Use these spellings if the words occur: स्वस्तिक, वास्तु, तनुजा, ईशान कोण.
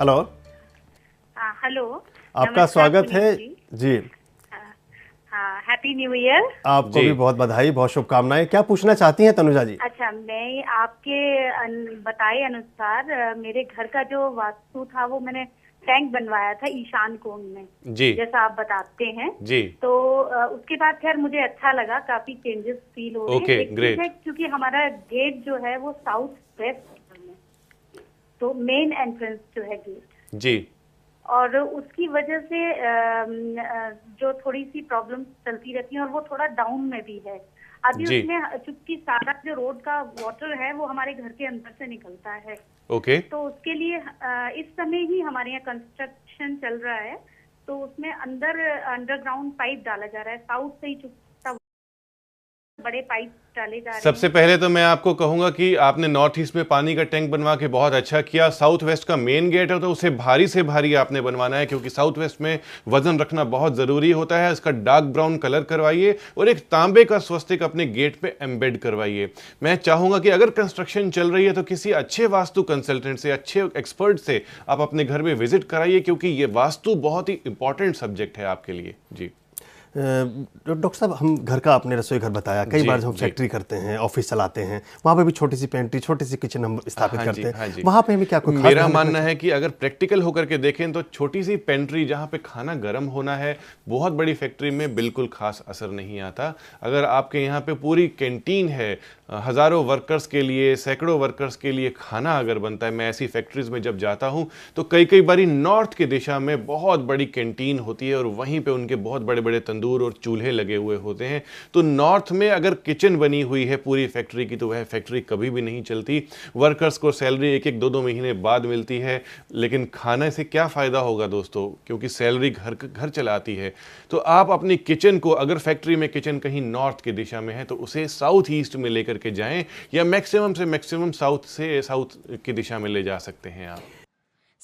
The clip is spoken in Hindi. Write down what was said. हेलो। हेलो, आपका स्वागत है जी। Happy new year. आपको भी बहुत बधाई, बहुत शुभकामनाएं। क्या पूछना चाहती हैं तनुजा जी? अच्छा, मैं आपके बताए अनुसार मेरे घर का जो वास्तु था वो मैंने टैंक बनवाया था ईशान कोण में जी, जैसा आप बताते हैं जी। तो उसके बाद खैर मुझे अच्छा लगा, काफी चेंजेस फील हो रहे हैं। ग्रेट, क्योंकि हमारा गेट जो है वो साउथ वेस्ट में, तो मेन एंट्रेंस जो है गेट जी, और उसकी वजह से जो थोड़ी सी प्रॉब्लम चलती रहती है और वो थोड़ा डाउन में भी है अभी उसमें, चूंकि सारा जो रोड का वाटर है वो हमारे घर के अंदर से निकलता है। ओके। तो उसके लिए इस समय ही हमारे यहाँ कंस्ट्रक्शन चल रहा है, तो उसमें अंडरग्राउंड पाइप डाला जा रहा है साउथ से ही, बड़े पाइप डाले जा रहे हैं। सबसे पहले तो मैं आपको कहूंगा कि आपने नॉर्थ ईस्ट में पानी का टैंक बनवा के बहुत अच्छा किया। साउथ वेस्ट का मेन गेट है तो उसे भारी से भारी आपने बनवाना है, क्योंकि साउथ वेस्ट में वजन रखना बहुत जरूरी होता है। इसका डार्क ब्राउन कलर करवाइए और एक तांबे का स्वस्तिक अपने गेट पे एम्बेड करवाइए। मैं चाहूंगा कि अगर कंस्ट्रक्शन चल रही है तो किसी अच्छे वास्तु कंसल्टेंट से, अच्छे एक्सपर्ट से आप अपने घर में विजिट कराइए, क्योंकि ये वास्तु बहुत ही इंपॉर्टेंट सब्जेक्ट है आपके लिए जी। डॉक्टर साहब, हम घर का, आपने रसोई घर बताया, कई बार हम फैक्ट्री करते हैं, ऑफिस चलाते हैं, वहाँ पे भी छोटी सी पेंट्री, छोटी सी किचन हम स्थापित करते हैं, वहाँ पे हमें क्या कोई? मेरा मानना है कि अगर प्रैक्टिकल होकर के देखें तो छोटी सी पेंट्री जहाँ पे खाना गर्म होना है, बहुत बड़ी फैक्ट्री में बिल्कुल खास असर नहीं आता। अगर आपके यहाँ पे पूरी कैंटीन है, हज़ारों वर्कर्स के लिए, सैकड़ों वर्कर्स के लिए खाना अगर बनता है, मैं ऐसी फैक्ट्रीज में जब जाता हूँ तो कई बारी नॉर्थ की दिशा में बहुत बड़ी कैंटीन होती है और वहीं पर उनके बहुत बड़े बड़े तंदूर और चूल्हे लगे हुए होते हैं। तो नॉर्थ में अगर किचन बनी हुई है पूरी फैक्ट्री की तो वह फैक्ट्री कभी भी नहीं चलती। वर्कर्स को सैलरी एक एक दो महीने बाद मिलती है, लेकिन खाने से क्या फ़ायदा होगा दोस्तों, क्योंकि सैलरी घर चलाती है। तो आप अपनी किचन को, अगर फैक्ट्री में किचन कहीं नॉर्थ की दिशा में है तो उसे साउथ ईस्ट में लेकर के जाएं, या मैक्सिमम से मैक्सिमम साउथ की दिशा में ले जा सकते हैं आप।